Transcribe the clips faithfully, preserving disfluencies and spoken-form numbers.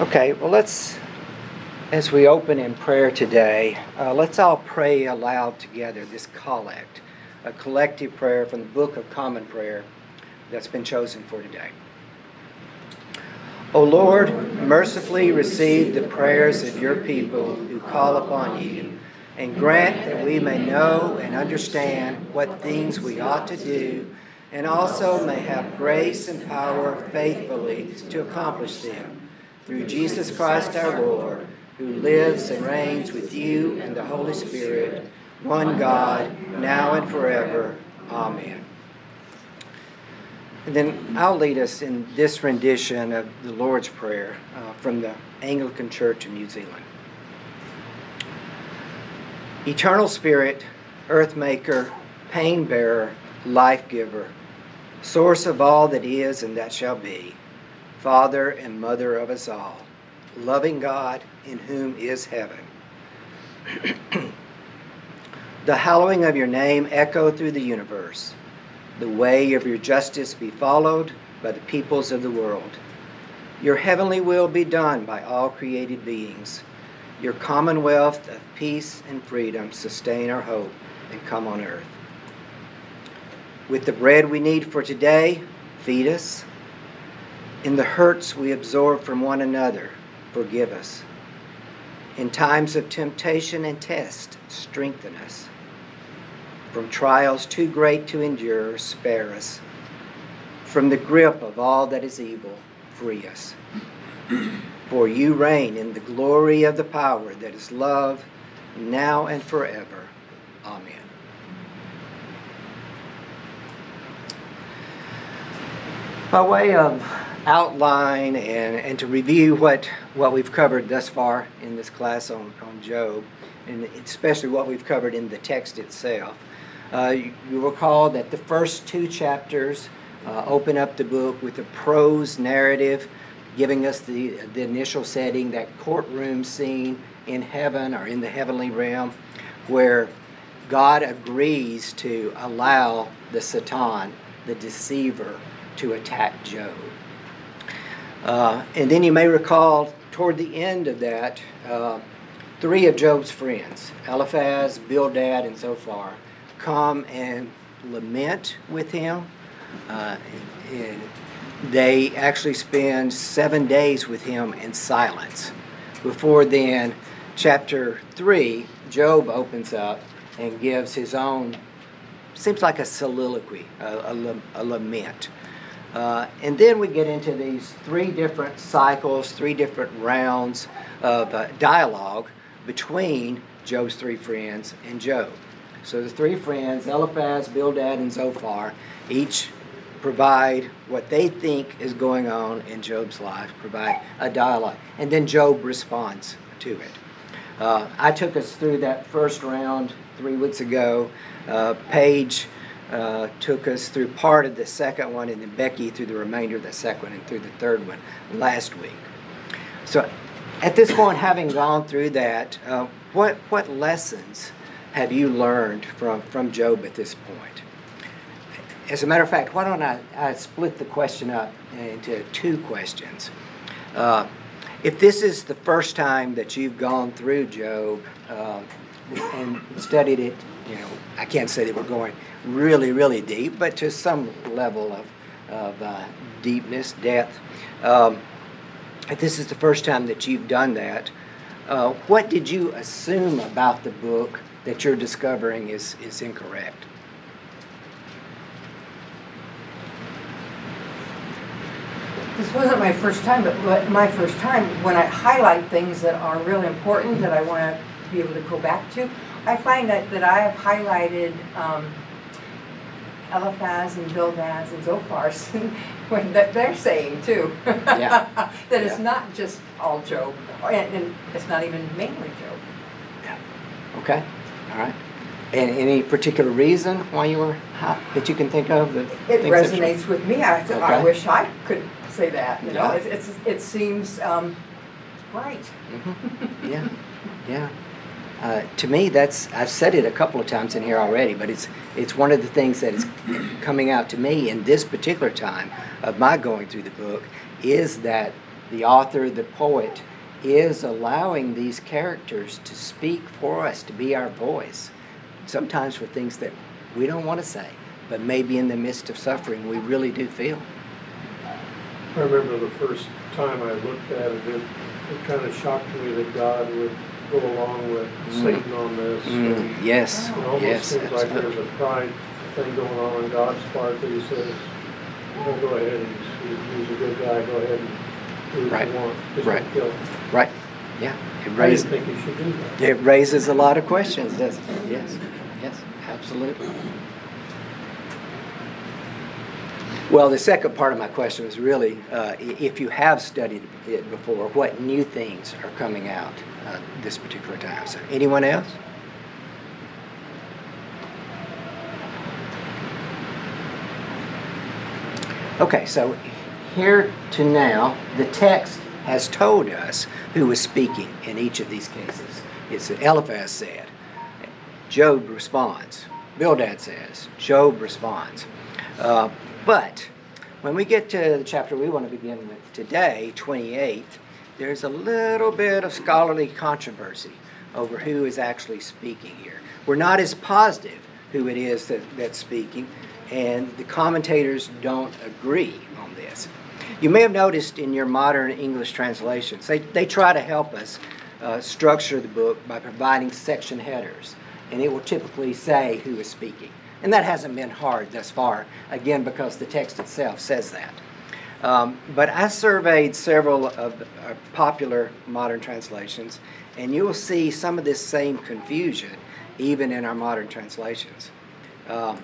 Okay, well let's, as we open in prayer today, uh, let's all pray aloud together this collect, a collective prayer from the Book of Common Prayer that's been chosen for today. O Lord, mercifully receive the prayers of your people who call upon you, and grant that we may know and understand what things we ought to do, and also may have grace and power faithfully to accomplish them. Through Jesus Christ our Lord, who lives and reigns with you and the Holy Spirit, one God, now and forever. Amen. And then I'll lead us in this rendition of the Lord's Prayer uh, from the Anglican Church of New Zealand. Eternal Spirit, Earthmaker, Pain-bearer, Life-giver, Source of all that is and that shall be, Father and Mother of us all, loving God in whom is heaven. The hallowing of your name echo through the universe. The way of your justice be followed by the peoples of the world. Your heavenly will be done by all created beings. Your commonwealth of peace and freedom sustain our hope and come on earth. With the bread we need for today, feed us. In the hurts we absorb from one another, forgive us. In times of temptation and test, strengthen us. From trials too great to endure, spare us. From the grip of all that is evil, free us. For you reign in the glory of the power that is love, now and forever. Amen. By way of outline and, and to review what, what we've covered thus far in this class on, on Job, and especially what we've covered in the text itself. Uh, you, you recall that the first two chapters uh, open up the book with a prose narrative, giving us the, the initial setting, that courtroom scene in heaven or in the heavenly realm, where God agrees to allow the Satan, the deceiver, to attack Job. Uh, and then you may recall, toward the end of that, uh, three of Job's friends, Eliphaz, Bildad, and Zophar, come and lament with him. Uh, and they actually spend seven days with him in silence. Before then, chapter three, Job opens up and gives his own, seems like a soliloquy, a, a, a lament. Uh, and then we get into these three different cycles, three different rounds of uh, dialogue between Job's three friends and Job. So the three friends, Eliphaz, Bildad, and Zophar, each provide what they think is going on in Job's life, provide a dialogue. And then Job responds to it. Uh, I took us through that first round three weeks ago. Uh, Paige Uh, took us through part of the second one, and then Becky through the remainder of the second one and through the third one last week. So at this point, having gone through that, uh, what what lessons have you learned from, from Job at this point? As a matter of fact, why don't I, I split the question up into two questions. Uh, if this is the first time that you've gone through Job uh, and studied it, you know, I can't say that we're going really, really deep, but to some level of, of uh, deepness, depth. Um, if this is the first time that you've done that, uh, what did you assume about the book that you're discovering is, is incorrect? This wasn't my first time, but my first time when I highlight things that are really important that I want to be able to go back to, I find that, that I have highlighted um, Eliphaz and Bildad and Zophar's, when they're saying too, yeah. that yeah. it's not just all Job, and, and it's not even mainly Job. Yeah. Okay. All right. And any particular reason why you were that you can think of? That it resonates that with me. I, okay. I wish I could say that. You yeah. know, it, it's it seems um, right. Mm-hmm. Yeah. Yeah. Uh, to me, that's I've said it a couple of times in here already, but it's it's one of the things that is coming out to me in this particular time of my going through the book is that the author, the poet, is allowing these characters to speak for us, to be our voice, sometimes for things that we don't want to say, but maybe in the midst of suffering we really do feel. I remember the first time I looked at it, it, it kind of shocked me that God would go along with mm. Satan on this. Mm. And yes, it almost yes, seems absolutely. Like there's a pride thing going on on God's part that he says, oh, go ahead, he's, he's a good guy, go ahead and do what right. you want. Just right. kill him. Right. Yeah. It raises, I didn't think he should do that. It raises a lot of questions, doesn't it? Yes. Yes, absolutely. Well, the second part of my question was really, uh, if you have studied it before, what new things are coming out uh, this particular time? So, anyone else? Okay, so here to now, the text has told us who was speaking in each of these cases. It's Eliphaz said, Job responds. Bildad says, Job responds. Uh, But when we get to the chapter we want to begin with today, twenty-eight, there's a little bit of scholarly controversy over who is actually speaking here. We're not as positive who it is that, that's speaking, and the commentators don't agree on this. You may have noticed in your modern English translations, they, they try to help us uh, structure the book by providing section headers, and it will typically say who is speaking. And that hasn't been hard thus far, again, because the text itself says that. Um, but I surveyed several of our popular modern translations, and you will see some of this same confusion even in our modern translations. Um,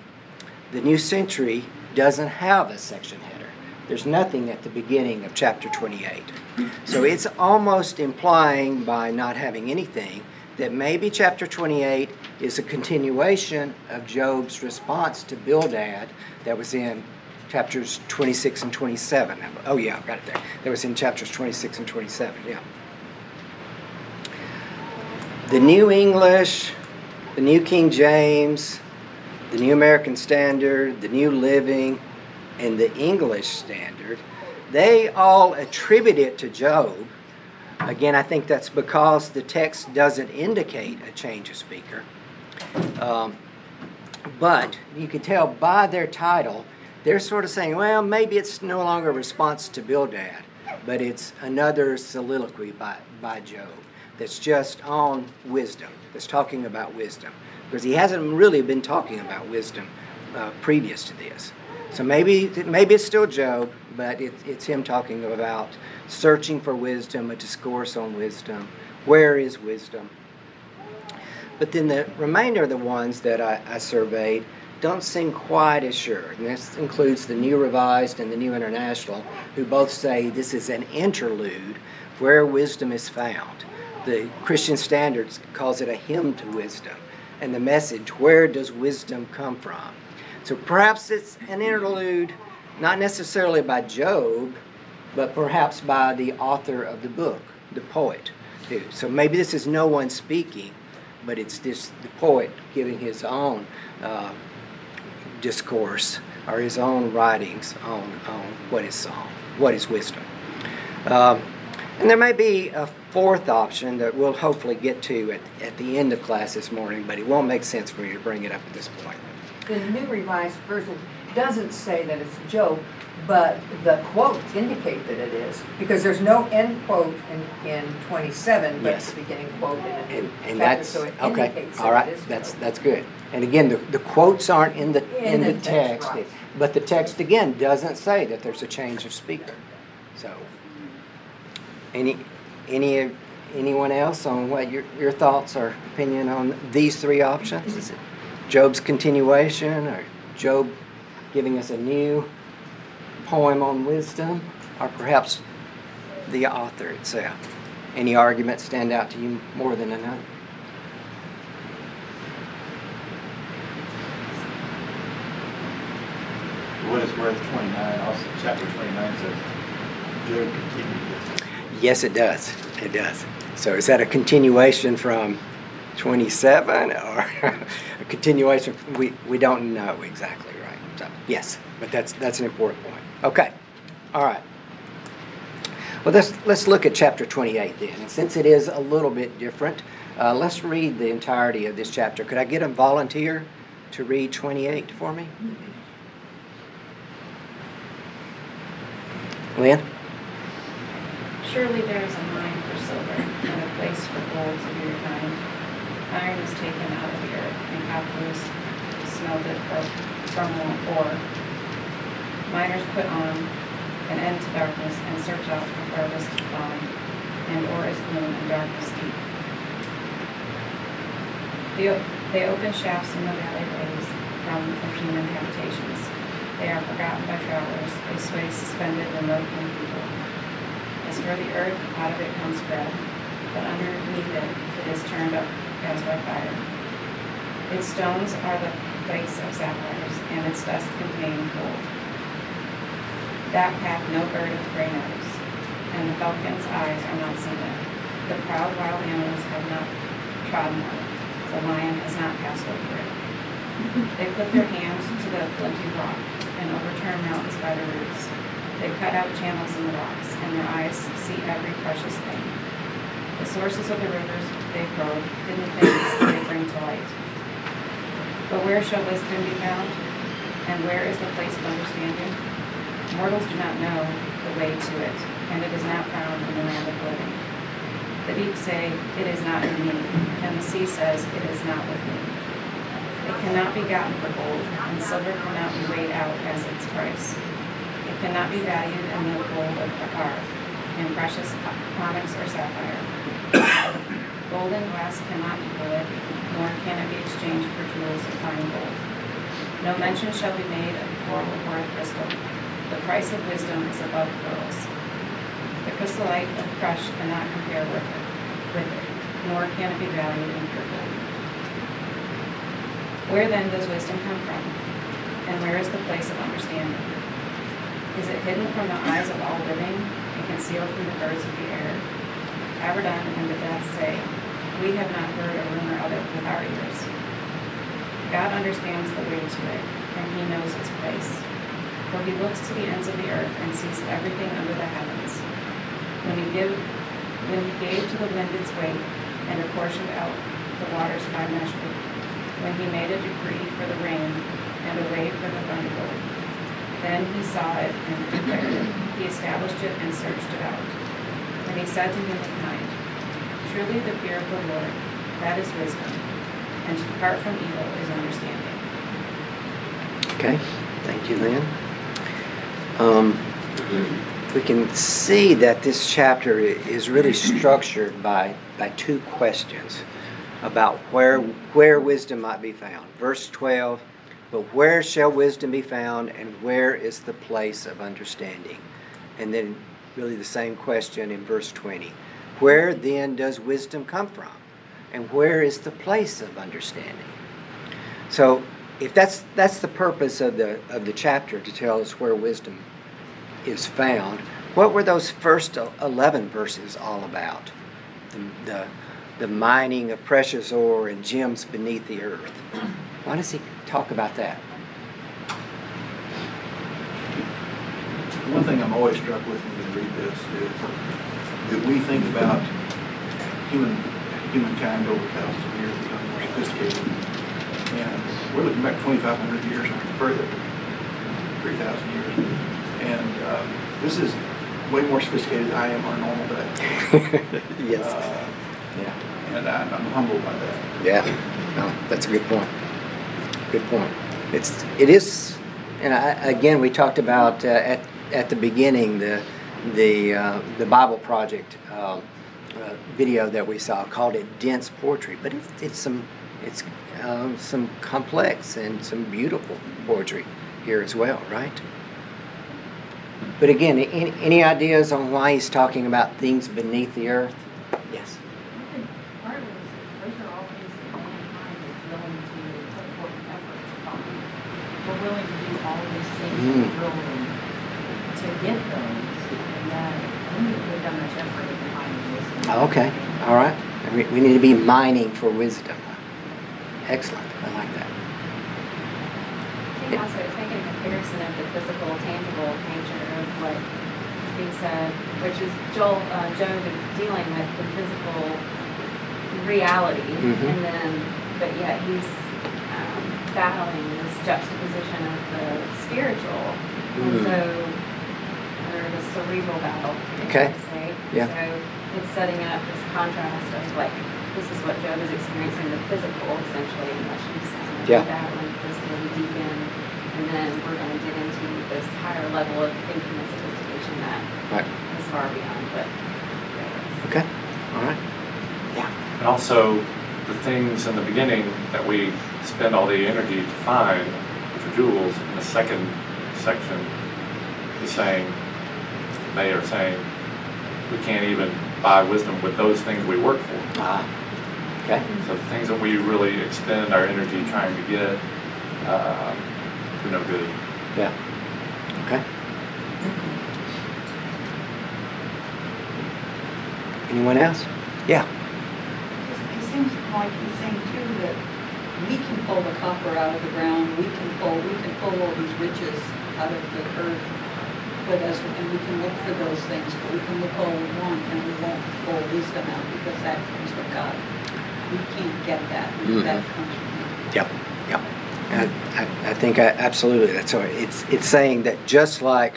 the New Century doesn't have a section header. There's nothing at the beginning of chapter twenty-eight. So it's almost implying, by not having anything, that maybe chapter twenty-eight is a continuation of Job's response to Bildad that was in chapters twenty-six and twenty-seven. Oh, yeah, I've got it there. That was in chapters twenty-six and twenty-seven, yeah. The New English, the New King James, the New American Standard, the New Living, and the English Standard, they all attribute it to Job. Again, I think that's because the text doesn't indicate a change of speaker. Um, but you can tell by their title, they're sort of saying, well, maybe it's no longer a response to Bildad, but it's another soliloquy by, by Job that's just on wisdom, that's talking about wisdom, because he hasn't really been talking about wisdom uh, previous to this. So maybe maybe it's still Job, but it, it's him talking about searching for wisdom, a discourse on wisdom. Where is wisdom? But then the remainder of the ones that I, I surveyed don't seem quite as sure. And this includes the New Revised and the New International, who both say this is an interlude where wisdom is found. The Christian Standard calls it a hymn to wisdom. And the Message, where does wisdom come from? So perhaps it's an interlude, not necessarily by Job, but perhaps by the author of the book, the poet, too. So maybe this is no one speaking, but it's just the poet giving his own uh, discourse or his own writings on, on what is song, what is wisdom. Um, and there may be a fourth option that we'll hopefully get to at, at the end of class this morning, but it won't make sense for me to bring it up at this point. The New Revised Version doesn't say that it's Job, but the quotes indicate that it is, because there's no end quote in, in twenty-seven, but yes. It's the beginning quote in and, and chapter, that's, so it okay. indicates All right. that it is that's, Job. That's good. And again, the, the quotes aren't in the in, in the, the text, text right. But the text, again, doesn't say that there's a change of speaker. So, any any anyone else on what your, your thoughts or opinion on these three options? Is it Job's continuation, or Job giving us a new poem on wisdom, or perhaps the author itself? Any arguments stand out to you more than another? For what is worth, twenty-nine, also chapter twenty-nine says, Job continued. Yes, it does. It does. So is that a continuation from twenty-seven, or a continuation? We we don't know exactly, right? So, yes, but that's that's an important point. Okay, all right. Well, let's, let's look at chapter twenty-eight then. And since it is a little bit different, uh, let's read the entirety of this chapter. Could I get a volunteer to read twenty-eight for me? Lynn? Surely there is a mine for silver and a place for gold to be refined. Iron is taken out of the earth and copper is smelted from ore. Miners put on an end to darkness and search out for harvest falling, and ore is gloom and darkness deep. They open shafts in the valley ways from the human habitations. They are forgotten by travelers. They sway suspended and loathing people. As for the earth, out of it comes bread, but underneath it, it is turned up as by fire. Its stones are the place of sapphires, and its dust contains gold. That hath no bird of prey knows, and the falcon's eyes are not seen it. The proud wild animals have not trodden on it. The lion has not passed over it. They put their hands to the flinty rock and overturn mountains by the roots. They cut out channels in the rocks, and their eyes see every precious thing. The sources of the rivers they probe, hidden things they bring to light. But where shall wisdom be found? And where is the place of understanding? Mortals do not know the way to it, and it is not found in the land of living. The deep say, it is not in me, and the sea says, it is not with me. It cannot be gotten for gold, and silver cannot be weighed out as its price. It cannot be valued in the gold of Akar, in precious onyx or sapphire. Gold and glass cannot equal it, nor can it be exchanged for jewels of fine gold. No mention shall be made of coral or of crystal. The price of wisdom is above pearls. The chrysolite of crush cannot compare with it, with it, nor can it be valued in pure gold. Where then does wisdom come from? And where is the place of understanding? Is it hidden from the eyes of all living and concealed from the birds of the air? Abaddon and Bildad say, we have not heard a rumor of it with our ears. God understands the way to it, and he knows its place. For he looks to the ends of the earth and sees everything under the heavens. When he, give, when he gave to the wind its weight and apportioned out the waters by measure, when he made a decree for the rain and a way for the thunderbolt, then he saw it and declared it. He established it and searched it out. And he said to humankind, truly the fear of the Lord, that is wisdom, and to depart from evil is understanding. Okay, thank you, Lynn. Um, we can see that this chapter is really structured by by two questions about where where wisdom might be found. Verse twelve, but where shall wisdom be found, and where is the place of understanding? And then really the same question in verse twenty. Where then does wisdom come from? And where is the place of understanding? So If that's that's the purpose of the of the chapter, to tell us where wisdom is found, what were those first eleven verses all about? The the, the mining of precious ore and gems beneath the earth. Why does he talk about that? One thing I'm always struck with when you read this is that we think about human humankind over thousands of years becoming more sophisticated. And we're looking back twenty-five hundred years or further, three thousand years. And um, this is way more sophisticated than I am on a normal day. Yes. Uh, yeah. And I, I'm humbled by that. Yeah. No, that's a good point. Good point. It's it is, and I, again we talked about uh, at at the beginning the the uh, the Bible Project um, uh, video that we saw called it dense poetry, but it's it's some. It's um, some complex and some beautiful poetry here as well, right? But again, any, any ideas on why he's talking about things beneath the earth? Yes. I think part of it is that those are all things that mankind is willing to put forth an effort to find. We're willing to do all these things mm. to get those, and that we need to put that much effort in finding wisdom. Okay, all right. We, we need to be mining for wisdom. Excellent. I like that. I think also taking a comparison of the physical, tangible nature of what being said, which is Joel uh, Job is dealing with the physical reality, mm-hmm. and then but yet he's um, battling this juxtaposition of the spiritual, mm-hmm. and so or the cerebral battle. Okay. Say. Yeah. So it's setting up this contrast of like this is what Job is experiencing, the physical essentially, and what she's saying, yeah. battling physically deep in, and then we're going to get into this higher level of thinking and sophistication that right. is far beyond what there is. Okay. All right. Yeah. And also, the things in the beginning that we spend all the energy to find, which are jewels, in the second section, is saying, they are saying, we can't even buy wisdom with those things we work for. Ah. Okay. So the things that we really expend our energy trying to get, uh, they're no good. Yeah. Okay. Anyone else? Yeah. It seems like he's saying too that we can pull the copper out of the ground, we can pull, we can pull all these riches out of the earth with us, and we can look for those things, but we can look all we want, and we won't pull wisdom out because that comes from God. We can't get that. Mm-hmm. That comes from God. Yep. Yep. I, I, I think I, absolutely that's right. It's it's saying that just like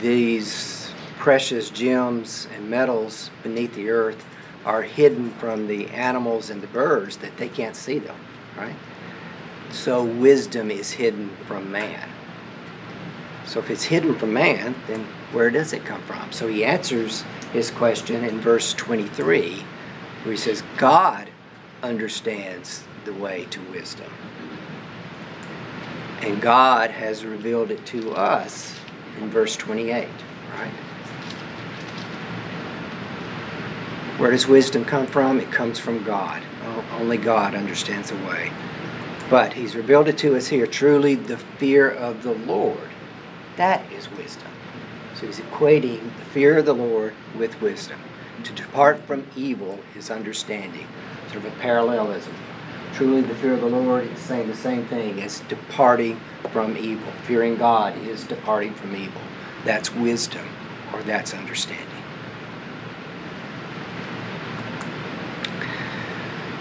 these precious gems and metals beneath the earth are hidden from the animals and the birds, that they can't see them, right? So wisdom is hidden from man. So if it's hidden from man, then where does it come from? So he answers his question in verse twenty-three, where he says, God understands the way to wisdom. And God has revealed it to us in verse twenty-eight, right? Where does wisdom come from? It comes from God. Oh, only God understands the way. But he's revealed it to us here. Truly, the fear of the Lord, that is wisdom. So he's equating the fear of the Lord with wisdom. To depart from evil is understanding. Sort of a parallelism. Truly, the fear of the Lord is saying the same thing as departing from evil. Fearing God is departing from evil. That's wisdom, or that's understanding.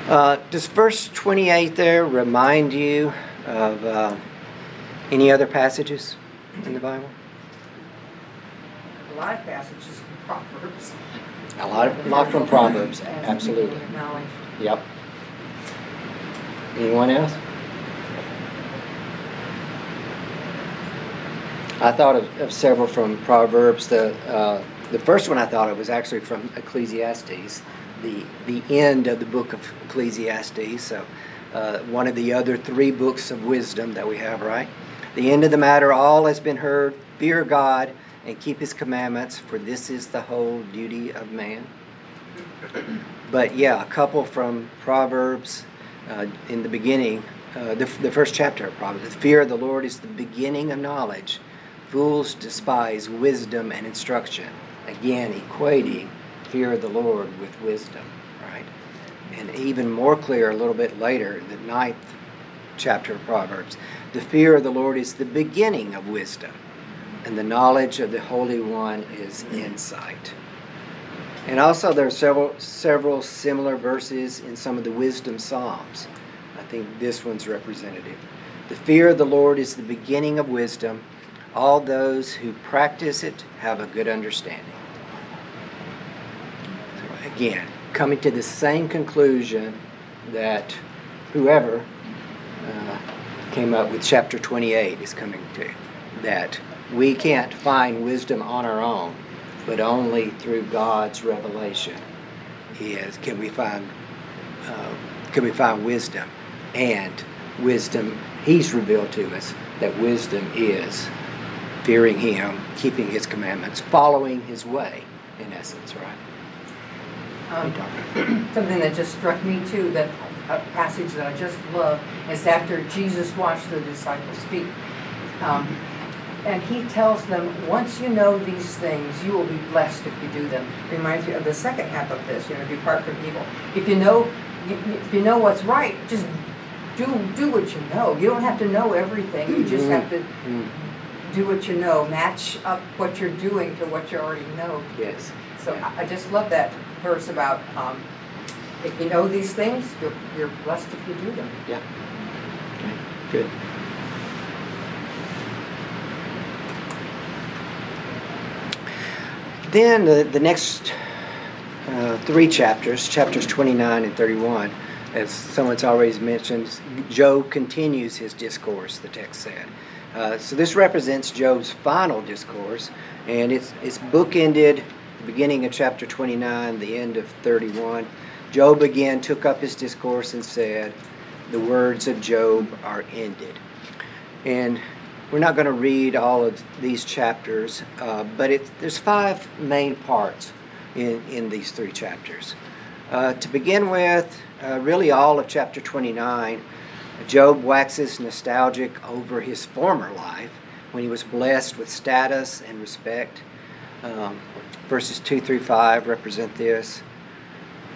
Uh, does verse twenty-eight there remind you of uh, any other passages in the Bible? A lot of passages from Proverbs. A lot of, lot from Proverbs, absolutely. Yep. Anyone else? I thought of, of several from Proverbs. The uh, the first one I thought of was actually from Ecclesiastes, the the end of the book of Ecclesiastes. So uh, one of the other three books of wisdom that we have, right? The end of the matter, all has been heard. Fear God and keep his commandments, for this is the whole duty of man. But yeah, a couple from Proverbs. Uh, in the beginning, uh, the, the first chapter of Proverbs, the fear of the Lord is the beginning of knowledge. Fools despise wisdom and instruction. Again, equating fear of the Lord with wisdom, right? And even more clear a little bit later, the ninth chapter of Proverbs, the fear of the Lord is the beginning of wisdom, and the knowledge of the Holy One is insight. And also there are several several similar verses in some of the wisdom psalms. I think this one's representative. The fear of the Lord is the beginning of wisdom. All those who practice it have a good understanding. So again, coming to the same conclusion that whoever uh, came up with chapter twenty-eight is coming to, that we can't find wisdom on our own. But only through God's revelation is can we find uh, can we find wisdom, and wisdom He's revealed to us that wisdom is fearing Him, keeping His commandments, following His way. In essence, right? Um, something that just struck me too, that a passage that I just love is after Jesus watched the disciples speak. Um, And he tells them, once you know these things, you will be blessed if you do them. Reminds me of the second half of this, you know, depart from evil. If you know, if you know what's right, just do do what you know. You don't have to know everything. You just have to do what you know, match up what you're doing to what you already know. Yes. So yeah. I just love that verse about um, if you know these things, you're, you're blessed if you do them. Yeah. Okay. Good. Then the, the next uh, three chapters, chapters twenty-nine and thirty-one, as someone's already mentioned, Job continues his discourse, the text said. Uh, so this represents Job's final discourse, and it's it's bookended, the beginning of chapter twenty-nine, the end of thirty-one. Job again took up his discourse and said, the words of Job are ended. And we're not going to read all of these chapters, uh, but it, there's five main parts in, in these three chapters. Uh, to begin with, uh, really all of chapter twenty-nine, Job waxes nostalgic over his former life when he was blessed with status and respect. Um, verses two through five represent this.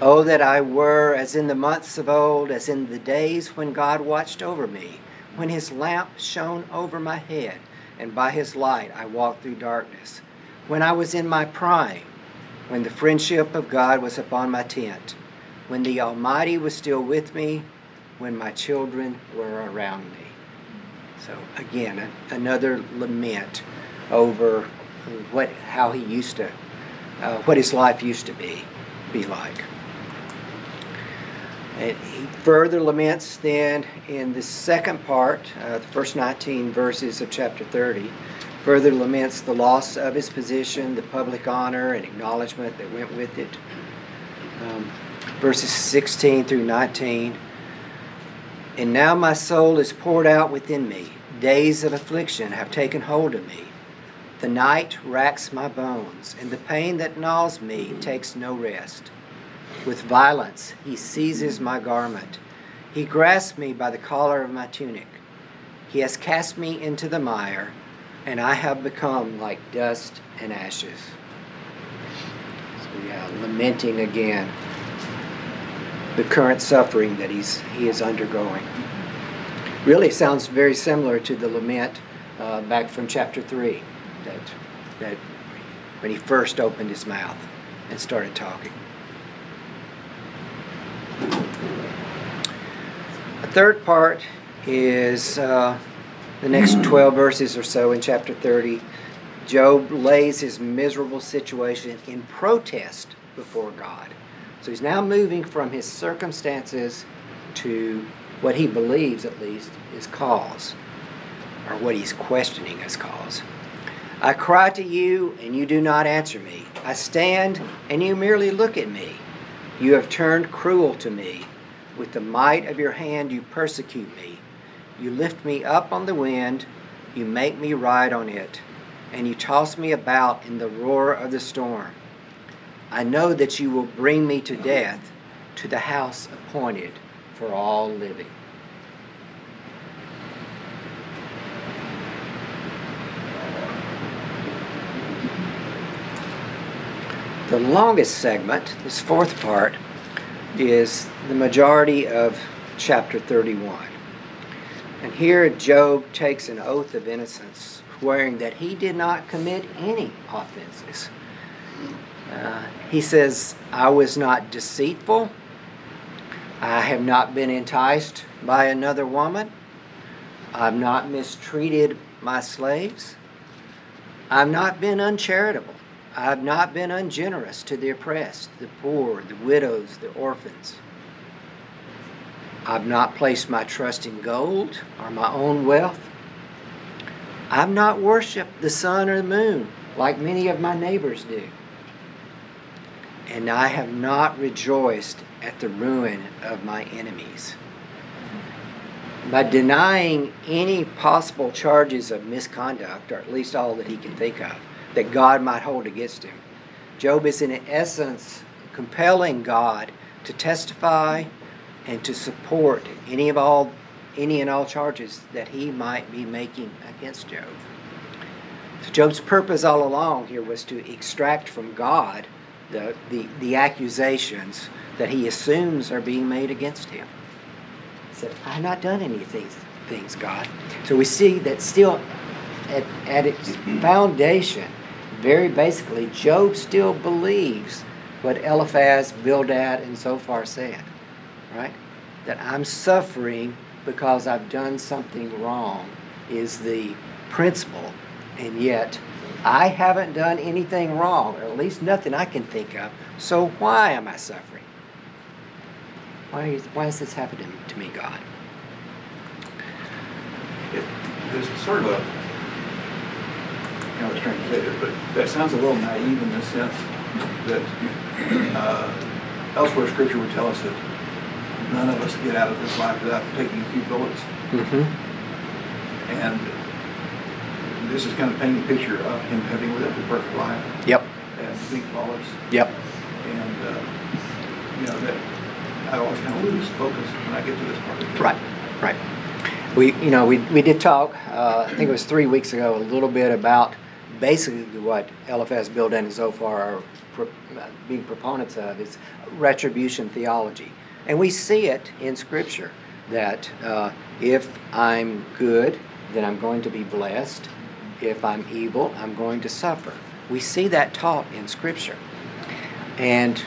Oh, that I were as in the months of old, as in the days when God watched over me, when his lamp shone over my head, and by his light I walked through darkness, when I was in my prime, when the friendship of God was upon my tent, when the Almighty was still with me, when my children were around me. So again, a, another lament over what, how he used to, uh, what his life used to be, be like. And he further laments then in the second part, uh, the first nineteen verses of chapter thirty, further laments the loss of his position, the public honor and acknowledgement that went with it. Um, verses sixteen through nineteen. And now my soul is poured out within me. Days of affliction have taken hold of me. The night racks my bones, and the pain that gnaws me takes no rest. With violence he seizes my garment. He grasps me by the collar of my tunic. He has cast me into the mire, and I have become like dust and ashes. So yeah, lamenting again the current suffering that he's he is undergoing. Really sounds very similar to the lament uh, back from chapter three, that that when he first opened his mouth and started talking. A third part is uh, the next twelve verses or so in chapter thirty. Job lays his miserable situation in protest before God. So he's now moving from his circumstances to what he believes, at least, is cause, or what he's questioning as cause. I cry to you, and you do not answer me. I stand, and you merely look at me. You have turned cruel to me. With the might of your hand you persecute me. You lift me up on the wind. You make me ride on it. And you toss me about in the roar of the storm. I know that you will bring me to death, to the house appointed for all living. The longest segment, this fourth part, is the majority of chapter thirty-one. And here Job takes an oath of innocence, swearing that he did not commit any offenses. Uh, he says, I was not deceitful. I have not been enticed by another woman. I've not mistreated my slaves. I've not been uncharitable. I've not been ungenerous to the oppressed, the poor, the widows, the orphans. I've not placed my trust in gold or my own wealth. I've not worshipped the sun or the moon like many of my neighbors do. And I have not rejoiced at the ruin of my enemies. By denying any possible charges of misconduct, or at least all that he can think of, that God might hold against him, Job is in essence compelling God to testify and to support any of all, any and all charges that he might be making against Job. So Job's purpose all along here was to extract from God The, the, the accusations that he assumes are being made against him. He said, I've not done any of these things, God. So we see that still at, at its foundation, very basically, Job still believes what Eliphaz, Bildad, and Zophar said, right? That I'm suffering because I've done something wrong is the principle, and yet I haven't done anything wrong, or at least nothing I can think of, so why am I suffering? Why is, why is this happening to me, God? It, there's sort of a, I was trying to say this, but that sounds a little naive in the sense that uh, elsewhere Scripture would tell us that none of us get out of this life without taking a few bullets. Mm-hmm. And this is kind of painting a picture of him having lived a perfect life. Yep. And big bullets. Yep. And, uh, you know, that I always kind of lose focus when I get to this part of it. Right, right. We, you know, we, we did talk, uh, I think it was three weeks ago, a little bit about basically what Eliphaz, Bildad, and Zophar are pro- being proponents of is retribution theology. And we see it in Scripture that uh, if I'm good, then I'm going to be blessed. If I'm evil, I'm going to suffer. We see that taught in Scripture. And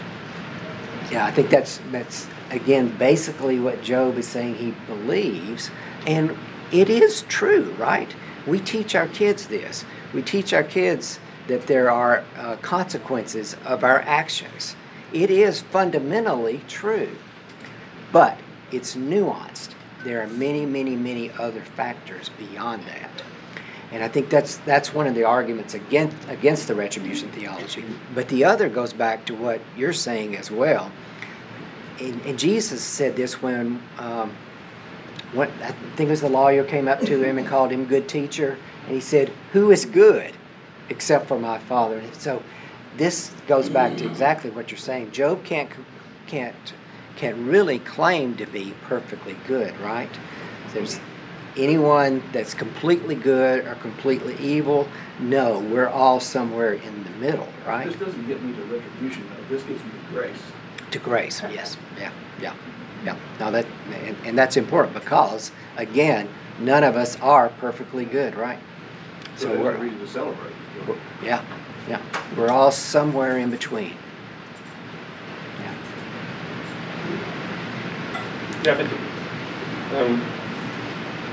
yeah, I think that's that's again basically what Job is saying he believes. And it is true, right? We teach our kids this. We teach our kids that there are uh, consequences of our actions. It is fundamentally true, but it's nuanced. There are many, many, many other factors beyond that. And I think that's that's one of the arguments against, against the retribution theology. But the other goes back to what you're saying as well. And, and Jesus said this when... Um, What, I think it was the lawyer came up to him and called him good teacher, and he said, who is good except for my Father? So this goes back to exactly what you're saying. Job can't can't can't really claim to be perfectly good, right? There's anyone that's completely good or completely evil. No, we're all somewhere in the middle, right? This doesn't get me to retribution, though. This gets me to grace. To grace, yes. Yeah, yeah. Yeah, now that and, and that's important because again, none of us are perfectly good, right? So, so we're reason to celebrate. We're, yeah, yeah, we're all somewhere in between. Yeah. Yeah, but um,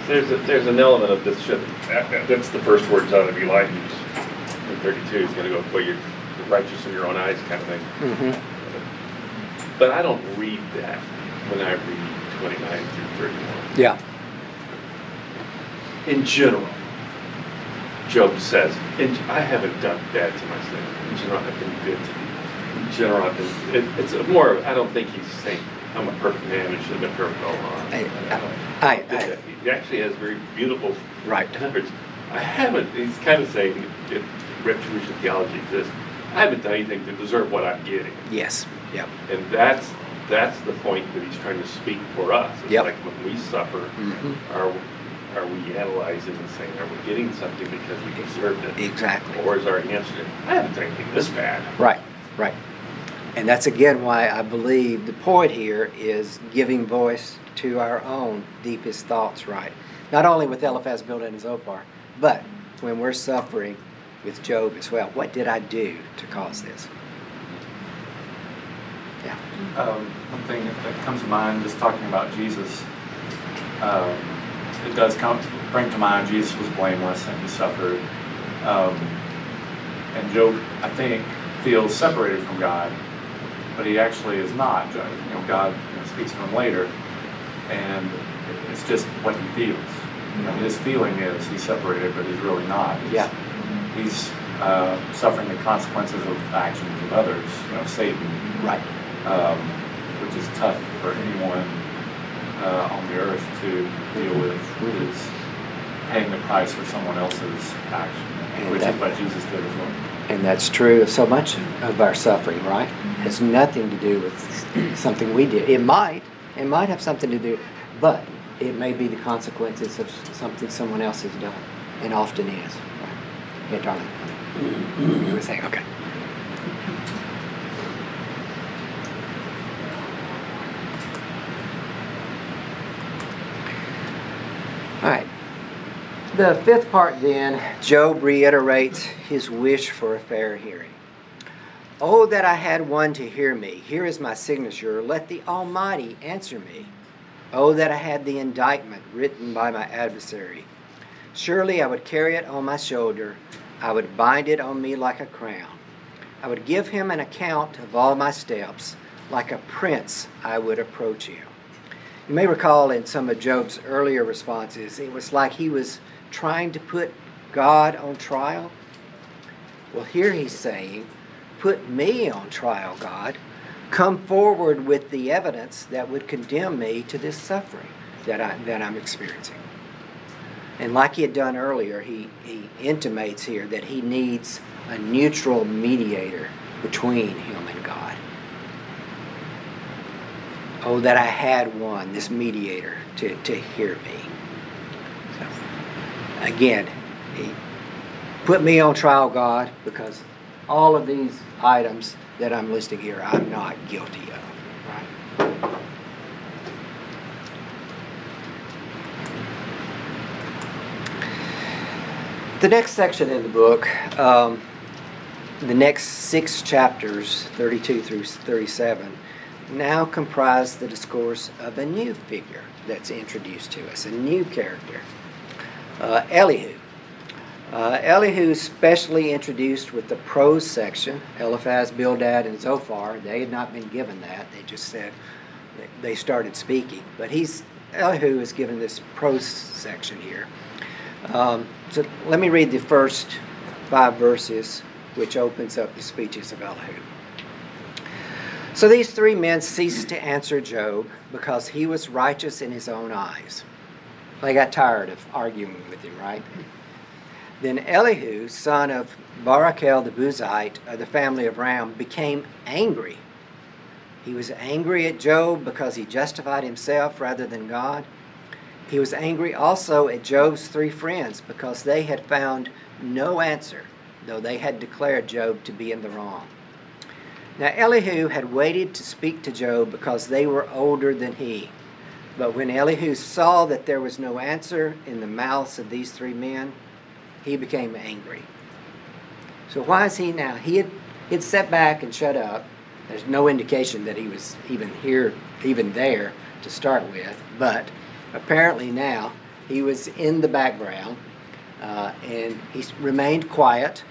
there's a, there's an element of this shift. That's the first words out of Elihu in thirty-two. Is going to go, well, you're righteous in your own eyes, kind of thing. Mm-hmm. But I don't read that when I read twenty-nine through thirty-one. Yeah. In general, Job says, in, I haven't done bad to myself. In general, I've been good to people. In general, I've been, it, it's more of, I don't think he's saying, I'm a perfect man and should have been perfect all along. I, I, I, I, I, he actually has very beautiful right words. I haven't, he's kind of saying, if retribution theology exists, I haven't done anything to deserve what I'm getting. Yes. Yep. And that's That's the point that he's trying to speak for us. It's yep. like when we suffer, mm-hmm. are are we analyzing and saying, are we getting something because we deserved it? Exactly. Or is our answer, I haven't done anything this bad. Right, right. And that's again why I believe the point here is giving voice to our own deepest thoughts, right? Not only with Eliphaz, Bildad, and Zophar, but when we're suffering with Job as well. What did I do to cause this? Yeah. Um, one thing that comes to mind, just talking about Jesus, um, it does come bring to mind Jesus was blameless and he suffered. Um, and Job, I think, feels separated from God, but he actually is not. You know, God you know, speaks to him later, and it's just what he feels. You know, his feeling is he's separated, but he's really not. He's, yeah. He's uh, suffering the consequences of actions of others. You know, Satan. Right. Um, which is tough for anyone uh, on the earth to deal with, is paying the price for someone else's action, and which that, is what Jesus did as well. And that's true of so much of our suffering, right? It has nothing to do with something we did. It might, it might have something to do, but it may be the consequences of something someone else has done, and often is. Right? Yeah, darling. You were saying, okay. All right. the fifth part then, Job reiterates his wish for a fair hearing. Oh, that I had one to hear me. Here is my signature. Let the Almighty answer me. Oh, that I had the indictment written by my adversary. Surely I would carry it on my shoulder. I would bind it on me like a crown. I would give him an account of all my steps. Like a prince, I would approach him. You may recall in some of Job's earlier responses, it was like he was trying to put God on trial. Well, here he's saying, put me on trial, God. Come forward with the evidence that would condemn me to this suffering that, I, that I'm experiencing. And like he had done earlier, he, he intimates here that he needs a neutral mediator between him and God. Oh, that I had one, this mediator, to, to hear me. So, again, he put me on trial, God, because all of these items that I'm listing here, I'm not guilty of. Right? The next section in the book, um, the next six chapters, thirty-two through thirty-seven, now comprise the discourse of a new figure that's introduced to us, a new character, uh, Elihu. Uh, Elihu is specially introduced with the prose section. Eliphaz, Bildad, and Zophar, they had not been given that. They just said, they started speaking. But he's Elihu is given this prose section here. Um, so let me read the first five verses, which opens up the speeches of Elihu. So these three men ceased to answer Job because he was righteous in his own eyes. They got tired of arguing with him, right? Then Elihu, son of Barachel the Buzite, of the family of Ram, became angry. He was angry at Job because he justified himself rather than God. He was angry also at Job's three friends because they had found no answer, though they had declared Job to be in the wrong. Now Elihu had waited to speak to Job because they were older than he. But when Elihu saw that there was no answer in the mouths of these three men, he became angry. So why is he now? He had he'd sat back and shut up. There's no indication that he was even here, even there to start with. But apparently now he was in the background uh, and he remained quiet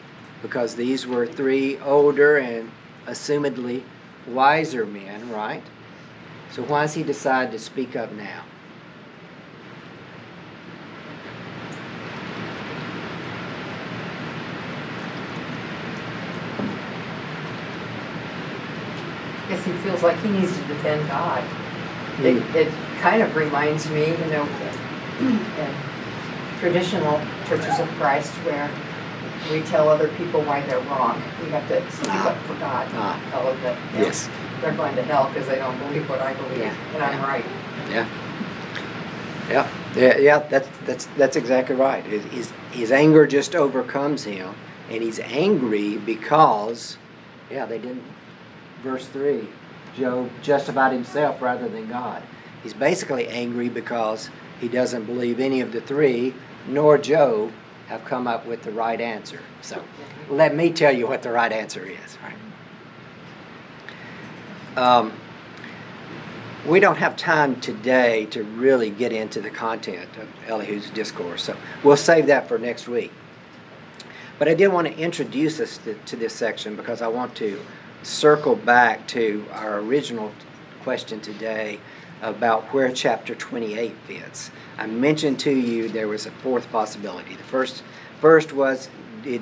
because these were three older and assumedly wiser men, right? So why does he decide to speak up now? I guess he feels like he needs to defend God. It, it kind of reminds me, you know, the traditional churches of Christ where we tell other people why they're wrong. We have to speak ah, up for God and ah, tell them that they're, yes. they're going to hell because they don't believe what I believe, yeah. and I'm right. Yeah, yeah, yeah. yeah. That's that's that's exactly right. His, his his anger just overcomes him, and he's angry because, yeah, they didn't. Verse three, Job justified himself rather than God. He's basically angry because he doesn't believe any of the three, nor Job, have come up with the right answer. So let me tell you what the right answer is. Right? Um, we don't have time today to really get into the content of Elihu's discourse, so we'll save that for next week. But I did want to introduce us to, to this section because I want to circle back to our original question today about where chapter twenty-eight fits. I mentioned to you there was a fourth possibility. The first first was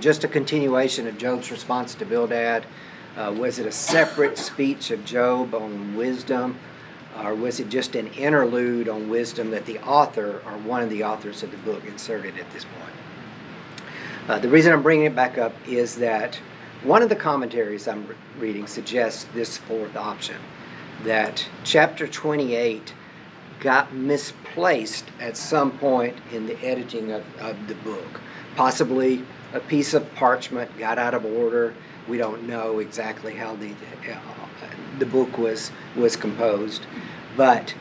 just a continuation of Job's response to Bildad. Uh, was it a separate speech of Job on wisdom, or was it just an interlude on wisdom that the author or one of the authors of the book inserted at this point? Uh, the reason I'm bringing it back up is that one of the commentaries I'm re- reading suggests this fourth option, that chapter twenty-eight got misplaced at some point in the editing of, of the book. Possibly a piece of parchment got out of order. We don't know exactly how the uh, the book was, was composed. But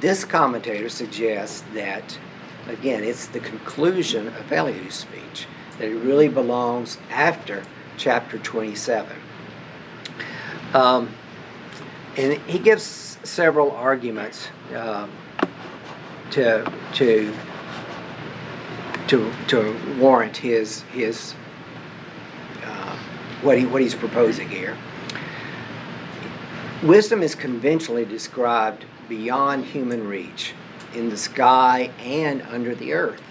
this commentator suggests that again, it's the conclusion of Elihu's speech, that it really belongs after chapter twenty-seven. Um, and he gives several arguments um, to to to to warrant his his uh, what he what he's proposing here. Wisdom is conventionally described beyond human reach, in the sky and under the earth.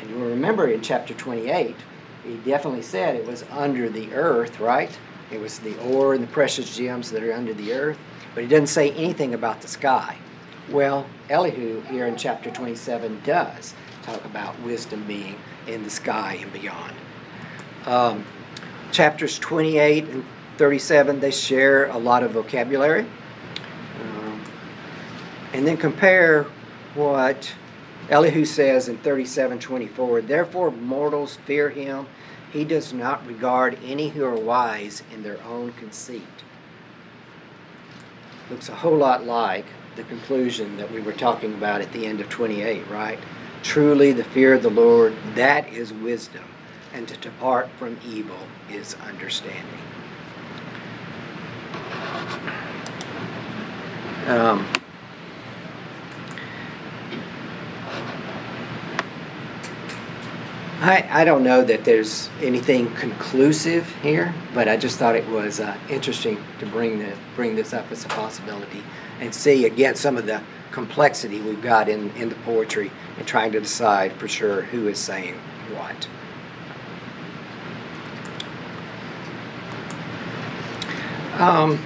And you'll remember in chapter twenty-eight, he definitely said it was under the earth, right? It was the ore and the precious gems that are under the earth, but he doesn't say anything about the sky. Well, Elihu here in chapter twenty-seven does talk about wisdom being in the sky and beyond. Um, chapters twenty-eight and thirty-seven, they share a lot of vocabulary. Um, and then compare what Elihu says in thirty-seven twenty-four, therefore mortals fear him. He does not regard any who are wise in their own conceit. Looks a whole lot like the conclusion that we were talking about at the end of twenty-eight, right? Truly the fear of the Lord, that is wisdom, and to depart from evil is understanding. Um... I, I don't know that there's anything conclusive here, but I just thought it was uh, interesting to bring the, bring this up as a possibility and see, again, some of the complexity we've got in, in the poetry and trying to decide for sure who is saying what. Um,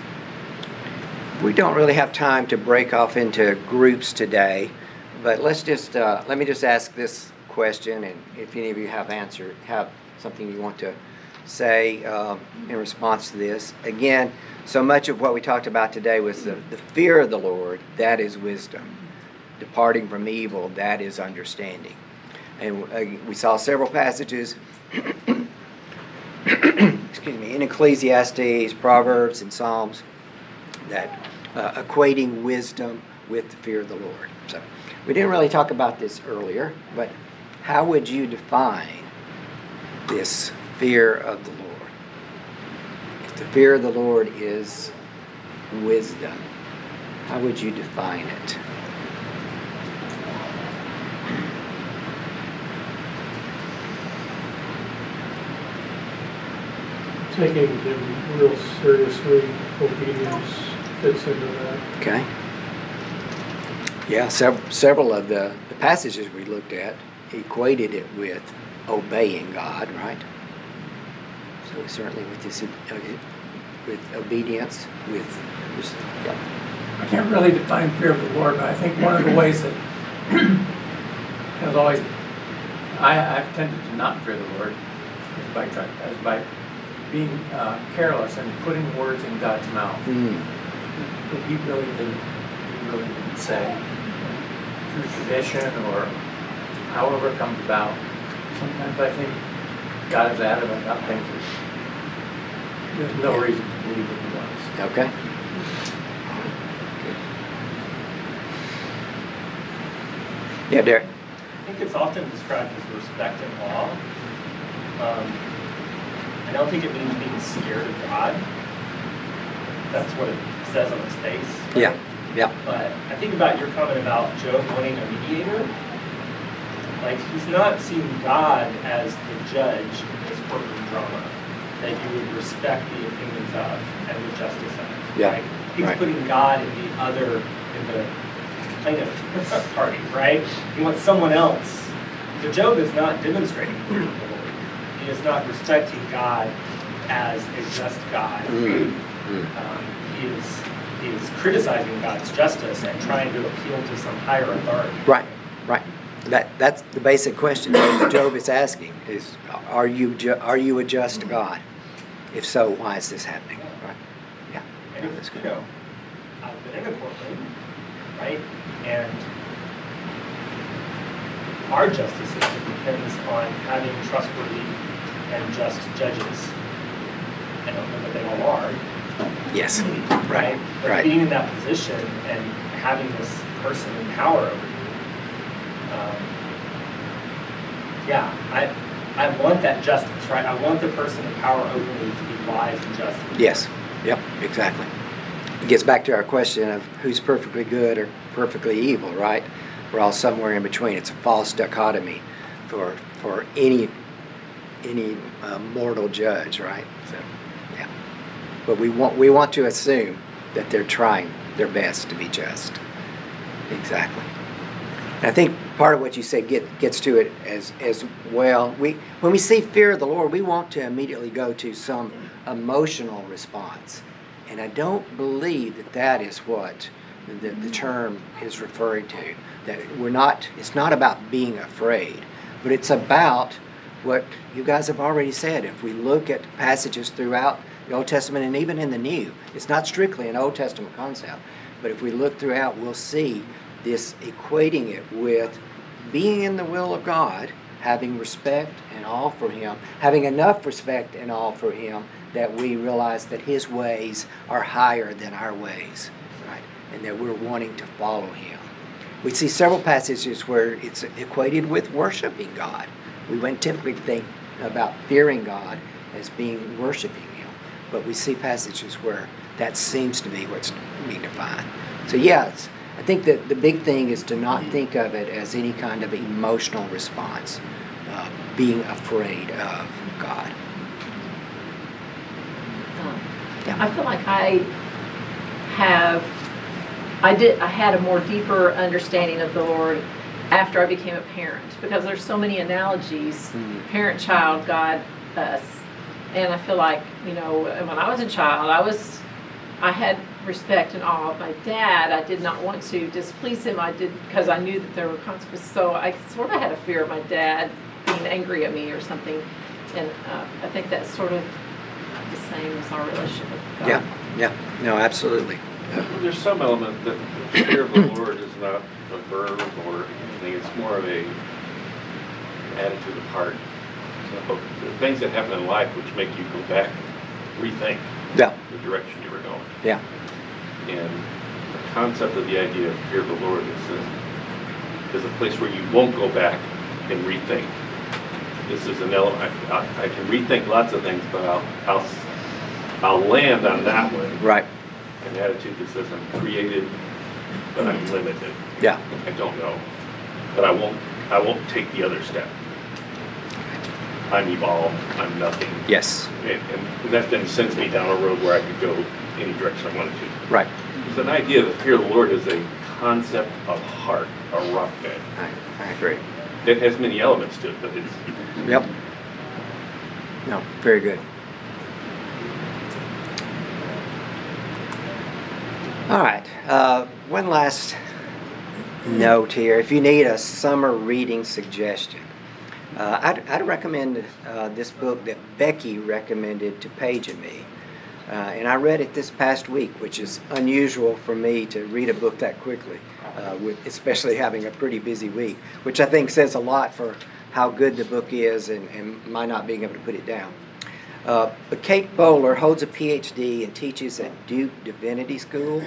we don't really have time to break off into groups today, but let's just uh, let me just ask this question, and if any of you have answer, have something you want to say um, in response to this. Again, so much of what we talked about today was the, the fear of the Lord, that is wisdom. Departing from evil, that is understanding. And uh, we saw several passages excuse me, in Ecclesiastes, Proverbs, and Psalms that uh, equating wisdom with the fear of the Lord. So we didn't really talk about this earlier, but how would you define this fear of the Lord? If the fear of the Lord is wisdom, how would you define it? Taking him real seriously, obedience fits into that. Okay. Yeah, sev- several of the, the passages we looked at equated it with obeying God, right? So certainly with this, with obedience, with. with yeah. I can't really define fear of the Lord, but I think one of the ways that has always I, I've tended to not fear the Lord is by is by being uh, careless and putting words in God's mouth mm. that, that He really didn't He really didn't say through tradition or however it comes about. Sometimes I think God is adamant about things. There's no yeah. reason to believe that he was. Okay. Good. Yeah, Derek. I think it's often described as respect and awe. Um, I don't think it means being scared of God. That's what it says on its face. Yeah, yeah. But I think about your comment about Job wanting a mediator. Like, he's not seeing God as the judge in this courtroom drama that you would respect the opinions of and the justice of. Yeah. Right? He's right. putting God in the other, in the plaintiff party, right? He wants someone else. So Job is not demonstrating the Lord. He is not respecting God as a just God. Mm-hmm. Um, he is he is criticizing God's justice and trying to appeal to some higher authority. Right, right. That that's the basic question that Job is asking: is Are you ju- are you a just God? If so, why is this happening? Right? Yeah. And if, that's good. You know, I've been in a courtroom, right? And our justice system depends on having trustworthy and just judges. I don't know that they all are. Yes. Right. Right. But right. being in that position and having this person in power over. Um, yeah, I I want that justice, right? I want the person in power over me to be wise and just. Yes. Yep. Exactly. It gets back to our question of who's perfectly good or perfectly evil, right? We're all somewhere in between. It's a false dichotomy for for any any uh, mortal judge, right? So, yeah. But we want we want to assume that they're trying their best to be just. Exactly. And I think part of what you said get, gets to it as as well. We when we see fear of the Lord, we want to immediately go to some emotional response. And I don't believe that that is what the, the term is referring to. That we're not, it's not about being afraid, but it's about what you guys have already said. If we look at passages throughout the Old Testament and even in the New, it's not strictly an Old Testament concept, but if we look throughout, we'll see this equating it with being in the will of God, having respect and awe for Him, having enough respect and awe for Him that we realize that His ways are higher than our ways, right? And that we're wanting to follow Him. We see several passages where it's equated with worshiping God. We wouldn't typically think about fearing God as being worshiping Him, but we see passages where that seems to be what's being defined. So yes, I think that the big thing is to not think of it as any kind of emotional response, uh, being afraid of God. I feel like I have, I did, I had a more deeper understanding of the Lord after I became a parent, because there's so many analogies, mm-hmm. parent, child, God, us, and I feel like, you know, when I was a child, I was, I had respect and awe of my dad. I did not want to displease him. I did, because I knew that there were consequences, so I sort of had a fear of my dad being angry at me or something, and uh, I think that's sort of the same as our relationship with God. Yeah, yeah, no, absolutely. Yeah. There's some element that the fear of the Lord is not a verb or anything. It's more of a attitude of heart. So the things that happen in life which make you go back, rethink yeah. the direction you were going. Yeah. And the concept of the idea of fear of the Lord is a, is a place where you won't go back and rethink. This is an element. I, I, I can rethink lots of things, but I'll, I'll I'll land on that one. Right. An attitude that says I'm created, but I'm limited. Yeah. I don't know, but I won't. I won't take the other step. I'm evolved. I'm nothing. Yes. And, and that then sends me down a road where I could go any direction I wanted to. Right. So an idea that fear of the Lord is a concept of heart, a rock bed. I, I agree. It has many elements to it, but it's... Yep. No, very good. All right. Uh, one last note here. If you need a summer reading suggestion, uh, I'd, I'd recommend uh, this book that Becky recommended to Paige and me. Uh, and I read it this past week, which is unusual for me to read a book that quickly, uh, with especially having a pretty busy week, which I think says a lot for how good the book is and, and my not being able to put it down. Uh, but Kate Bowler holds a P H D and teaches at Duke Divinity School,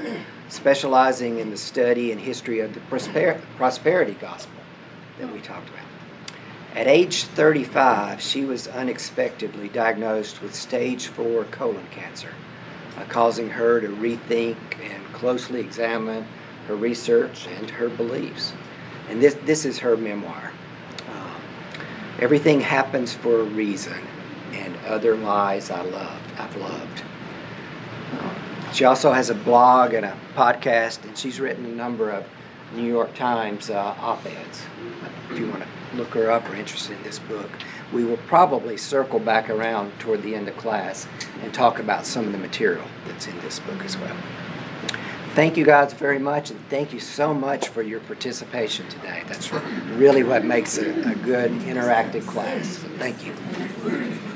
specializing in the study and history of the prosper- prosperity gospel that we talked about. At age thirty-five, she was unexpectedly diagnosed with stage four colon cancer, uh, causing her to rethink and closely examine her research and her beliefs. And this this is her memoir. Um, Everything happens for a reason, and other lies I loved, I've loved. Um, she also has a blog and a podcast, and she's written a number of New York Times uh, op-eds. If you want to look her up or interested in this book, we will probably circle back around toward the end of class and talk about some of the material that's in this book as well. Thank you guys very much, and thank you so much for your participation today. That's really what makes a, a good interactive class. Thank you.